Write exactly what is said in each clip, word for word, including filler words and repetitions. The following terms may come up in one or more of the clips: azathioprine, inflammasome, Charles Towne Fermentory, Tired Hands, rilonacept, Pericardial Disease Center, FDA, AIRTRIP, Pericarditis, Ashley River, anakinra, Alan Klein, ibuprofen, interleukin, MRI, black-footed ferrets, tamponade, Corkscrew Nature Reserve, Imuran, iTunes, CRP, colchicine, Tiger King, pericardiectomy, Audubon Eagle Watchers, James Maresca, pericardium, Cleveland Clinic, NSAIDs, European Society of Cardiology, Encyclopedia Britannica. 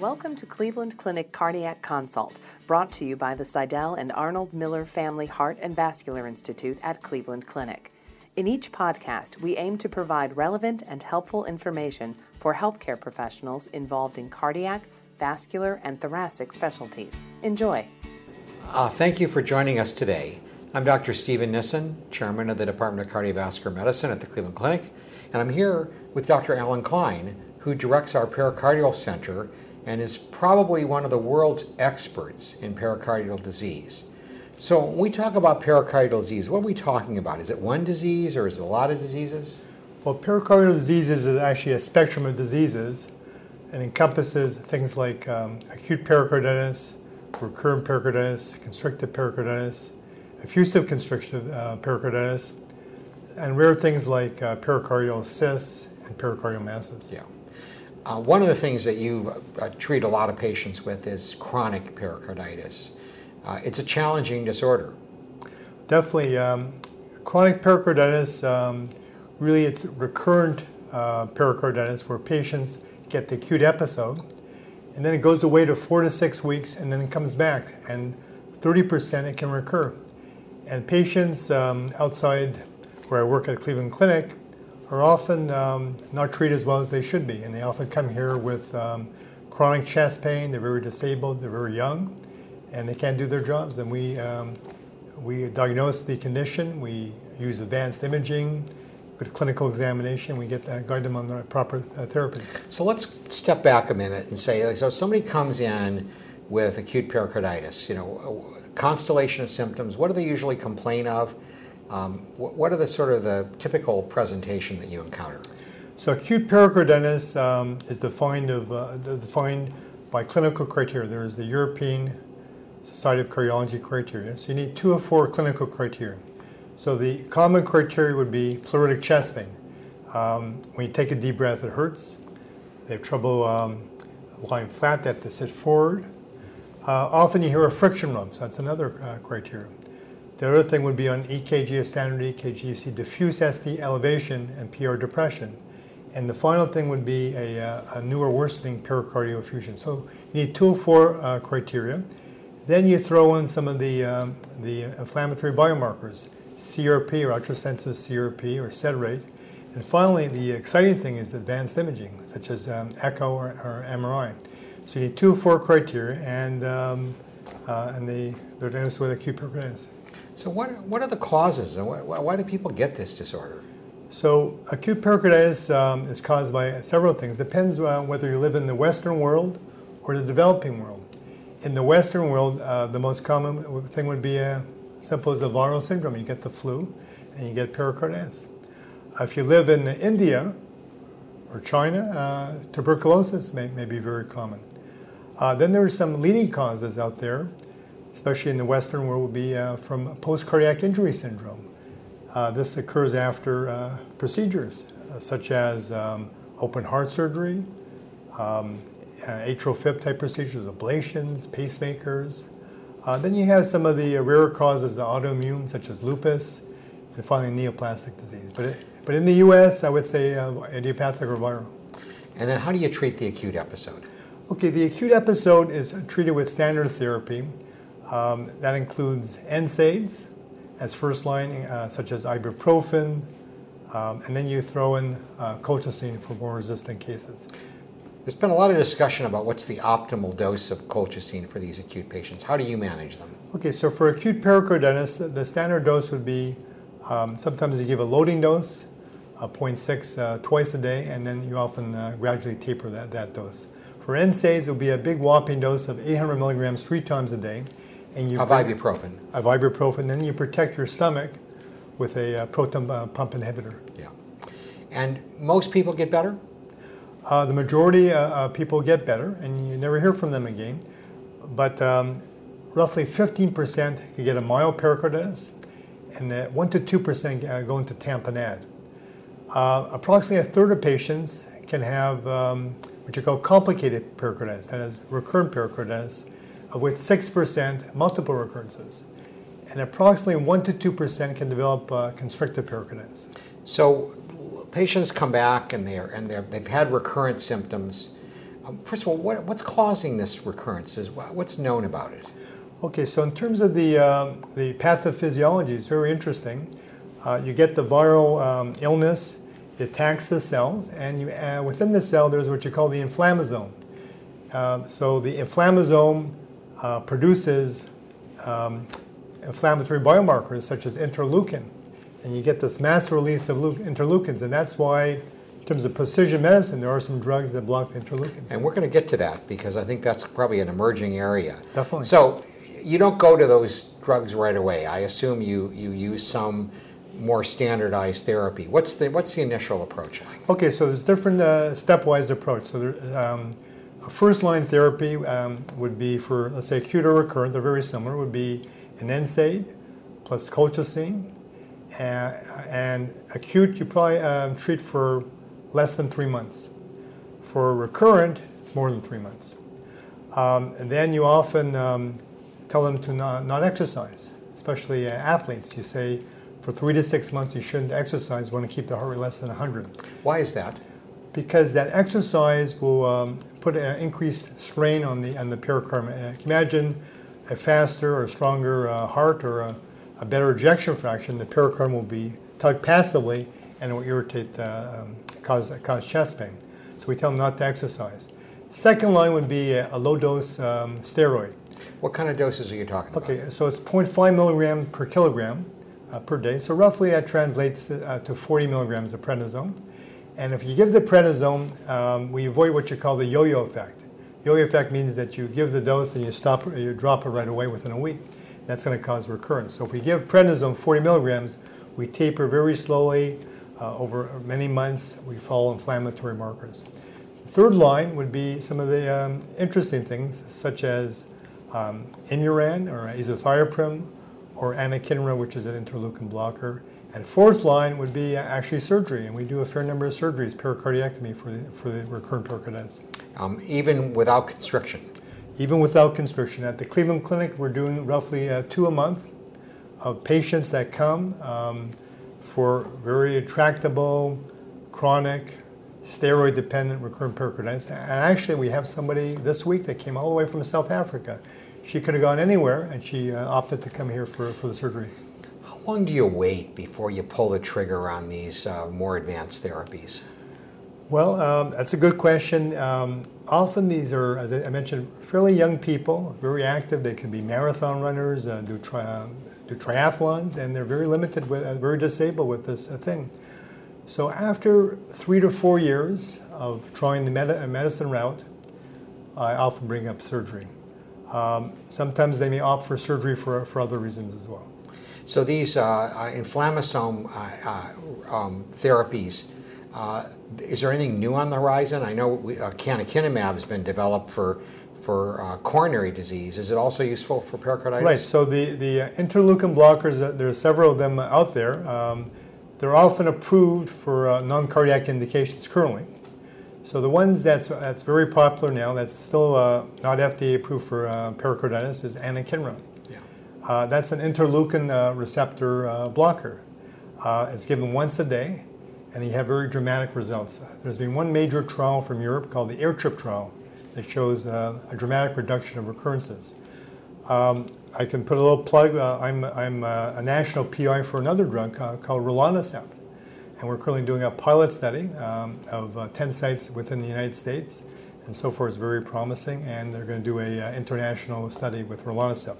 Welcome to Cleveland Clinic Cardiac Consult, brought to you by the Seidel and Arnold Miller Family Heart and Vascular Institute at Cleveland Clinic. In each podcast, we aim to provide relevant and helpful information for healthcare professionals involved in cardiac, vascular, and thoracic specialties. Enjoy. Uh, thank you for joining us today. I'm Doctor Stephen Nissen, Chairman of the Department of Cardiovascular Medicine at the Cleveland Clinic, and I'm here with Doctor Alan Klein, who directs our Pericardial Center and is probably one of the world's experts in pericardial disease. So when we talk about pericardial disease, what are we talking about? Is it one disease or is it a lot of diseases? Well, pericardial disease is actually a spectrum of diseases and encompasses things like um, acute pericarditis, recurrent pericarditis, constrictive pericarditis, effusive constrictive uh, pericarditis, and rare things like uh, pericardial cysts and pericardial masses. Yeah. Uh, one of the things that you uh, treat a lot of patients with is chronic pericarditis. Uh, it's a challenging disorder. Definitely. Um, chronic pericarditis, um, really it's recurrent uh, pericarditis where patients get the acute episode and then it goes away to four to six weeks and then it comes back, and thirty percent it can recur. And patients um, outside where I work at Cleveland Clinic are often um, not treated as well as they should be, and they often come here with um, chronic chest pain. They're very disabled, they're very young, and they can't do their jobs. And we, um, we diagnose the condition, we use advanced imaging, with clinical examination, we get that, guide them on the proper uh, therapy. So let's step back a minute and say, so if somebody comes in with acute pericarditis, you know, a constellation of symptoms, what do they usually complain of? Um, what are the sort of the typical presentation that you encounter? So acute pericarditis um, is defined, of, uh, defined by clinical criteria. There is the European Society of Cardiology criteria. So you need two or four clinical criteria. So the common criteria would be pleuritic chest pain. Um, when you take a deep breath, it hurts. They have trouble um, lying flat. They have to sit forward. Uh, often you hear a friction rump. So that's another uh, criteria. The other thing would be on E K G, a standard E K G, you see diffuse S T elevation and P R depression. And the final thing would be a, uh, a new or worsening pericardial effusion. So you need two or four uh, criteria. Then you throw in some of the, um, the inflammatory biomarkers, C R P or ultrasensitive C R P or sed rate. And finally, the exciting thing is advanced imaging, such as um, echo or, or M R I. So you need two or four criteria, and, um, uh, and they, they're diagnosed with acute pericarditis. So what, what are the causes, and why, why do people get this disorder? So acute pericarditis um, is caused by several things. Depends on whether you live in the Western world or the developing world. In the Western world, uh, the most common thing would be a, simple as a viral syndrome. You get the flu and you get pericarditis. If you live in India or China, uh, tuberculosis may, may be very common. Uh, then there are some leading causes out there, especially in the Western world, would be uh, from post-cardiac injury syndrome. Uh, this occurs after uh, procedures, uh, such as um, open heart surgery, um, atrial fib type procedures, ablations, pacemakers. Uh, then you have some of the uh, rarer causes of autoimmune, such as lupus, and finally neoplastic disease. But, it, but in the U S, I would say uh, idiopathic or viral. And then how do you treat the acute episode? Okay, the acute episode is treated with standard therapy. Um, that includes N SAIDs as first line, uh, such as ibuprofen, um, and then you throw in uh, colchicine for more resistant cases. There's been a lot of discussion about what's the optimal dose of colchicine for these acute patients. How do you manage them? Okay, so for acute pericarditis, the standard dose would be um, sometimes you give a loading dose, uh, zero point six uh, twice a day, and then you often uh, gradually taper that, that dose. For N SAIDs, it would be a big whopping dose of eight hundred milligrams three times a day. And you of bring, ibuprofen. Of ibuprofen. Then you protect your stomach with a uh, proton uh, pump inhibitor. Yeah. And most people get better? Uh, the majority of uh, uh, people get better, and you never hear from them again. But um, roughly fifteen percent can get a mild pericarditis, and uh, one to two percent uh, go into tamponade. Uh, approximately a third of patients can have um, what you call complicated pericarditis, that is recurrent pericarditis, of which six percent multiple recurrences, and approximately one to two percent can develop uh, constrictive pericarditis. So patients come back and, they're, and they're, they've had recurrent symptoms. First of all, what, what's causing this recurrence? Is what's known about it? Okay, so in terms of the, um, the pathophysiology, it's very interesting. Uh, you get the viral um, illness, it attacks the cells, and you, uh, within the cell there's what you call the inflammasome. Uh, so the inflammasome uh, produces um, inflammatory biomarkers such as interleukin, and you get this mass release of interleukins, and that's why in terms of precision medicine, there are some drugs that block the interleukins. And we're going to get to that because I think that's probably an emerging area. Definitely. So you don't go to those drugs right away. I assume you, you use some more standardized therapy. What's the, what's the initial approach like? Okay, so there's different uh, stepwise approach. So there, um, a first-line therapy um, would be for, let's say, acute or recurrent, they're very similar, would be an N SAID plus colchicine. Uh, and acute, you probably um, treat for less than three months. For recurrent, it's more than three months. Um, and then you often um, tell them to not, not exercise, especially uh, athletes. You say for three to six months you shouldn't exercise, want to keep the heart rate less than one hundred. Why is that? Because that exercise will um, put an increased strain on the, on the pericardium. Uh, can you imagine a faster or stronger uh, heart or a, a better ejection fraction? The pericardium will be tugged passively and it will irritate the um, Cause, cause chest pain. So we tell them not to exercise. Second line would be a, a low-dose um, steroid. What kind of doses are you talking okay, about? Okay, so it's zero point five milligrams per kilogram uh, per day. So roughly that translates uh, to forty milligrams of prednisone. And if you give the prednisone, um, we avoid what you call the yo-yo effect. Yo-yo effect means that you give the dose and you stop, you drop it right away within a week. That's going to cause recurrence. So if we give prednisone forty milligrams, we taper very slowly. Uh, over many months, we follow inflammatory markers. Third line would be some of the um, interesting things, such as um, Imuran or azathioprine or anakinra, which is an interleukin blocker. And fourth line would be uh, actually surgery, and we do a fair number of surgeries, pericardiectomy for the, for the recurrent pericarditis. Um, even without constriction? Even without constriction. At the Cleveland Clinic, we're doing roughly uh, two a month of patients that come. Um, for very intractable, chronic, steroid-dependent recurrent pericarditis. And actually, we have somebody this week that came all the way from South Africa. She could have gone anywhere, and she uh, opted to come here for, for the surgery. How long do you wait before you pull the trigger on these uh, more advanced therapies? Well, um, that's a good question. Um, often these are, as I mentioned, fairly young people, very active. They can be marathon runners, uh, do tri- do triathlons, and they're very limited, with, uh, very disabled with this uh, thing. So after three to four years of trying the med- medicine route, I often bring up surgery. Um, sometimes they may opt for surgery for, for other reasons as well. So these uh, uh, inflammasome uh, uh, um, therapies, uh, is there anything new on the horizon? I know we, uh, canakinumab has been developed for for uh, coronary disease. Is it also useful for pericarditis? Right, so the, the interleukin blockers, uh, there are several of them out there. Um, they're often approved for uh, non-cardiac indications currently. So the ones that's, that's very popular now, that's still uh, not F D A approved for uh, pericarditis, is anakinra. Yeah. Uh, that's an interleukin uh, receptor uh, blocker. Uh, it's given once a day, and you have very dramatic results. There's been one major trial from Europe called the AIRTRIP trial, that shows uh, a dramatic reduction of recurrences. Um, I can put a little plug. Uh, I'm, I'm uh, a national P I for another drug uh, called rilonacept, and we're currently doing a pilot study um, of uh, ten sites within the United States, and so far it's very promising, and they're going to do an uh, international study with rilonacept.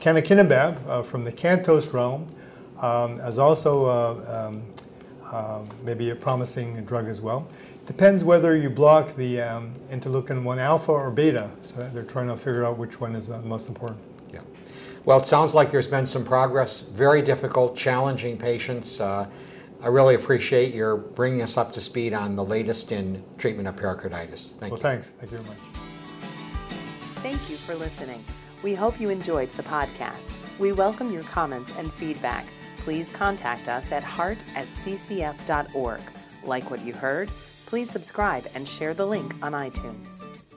Canakinumab uh, from the Cantos realm um, is also uh, um, uh, maybe a promising drug as well. Depends whether you block the um, interleukin one alpha or beta. So they're trying to figure out which one is the most important. Yeah. Well, it sounds like there's been some progress. Very difficult, challenging patients. Uh, I really appreciate your bringing us up to speed on the latest in treatment of pericarditis. Thank you. Well, thanks. Thank you very much. Thank you for listening. We hope you enjoyed the podcast. We welcome your comments and feedback. Please contact us at heart at c c f dot org. Like what you heard? Please subscribe and share the link on iTunes.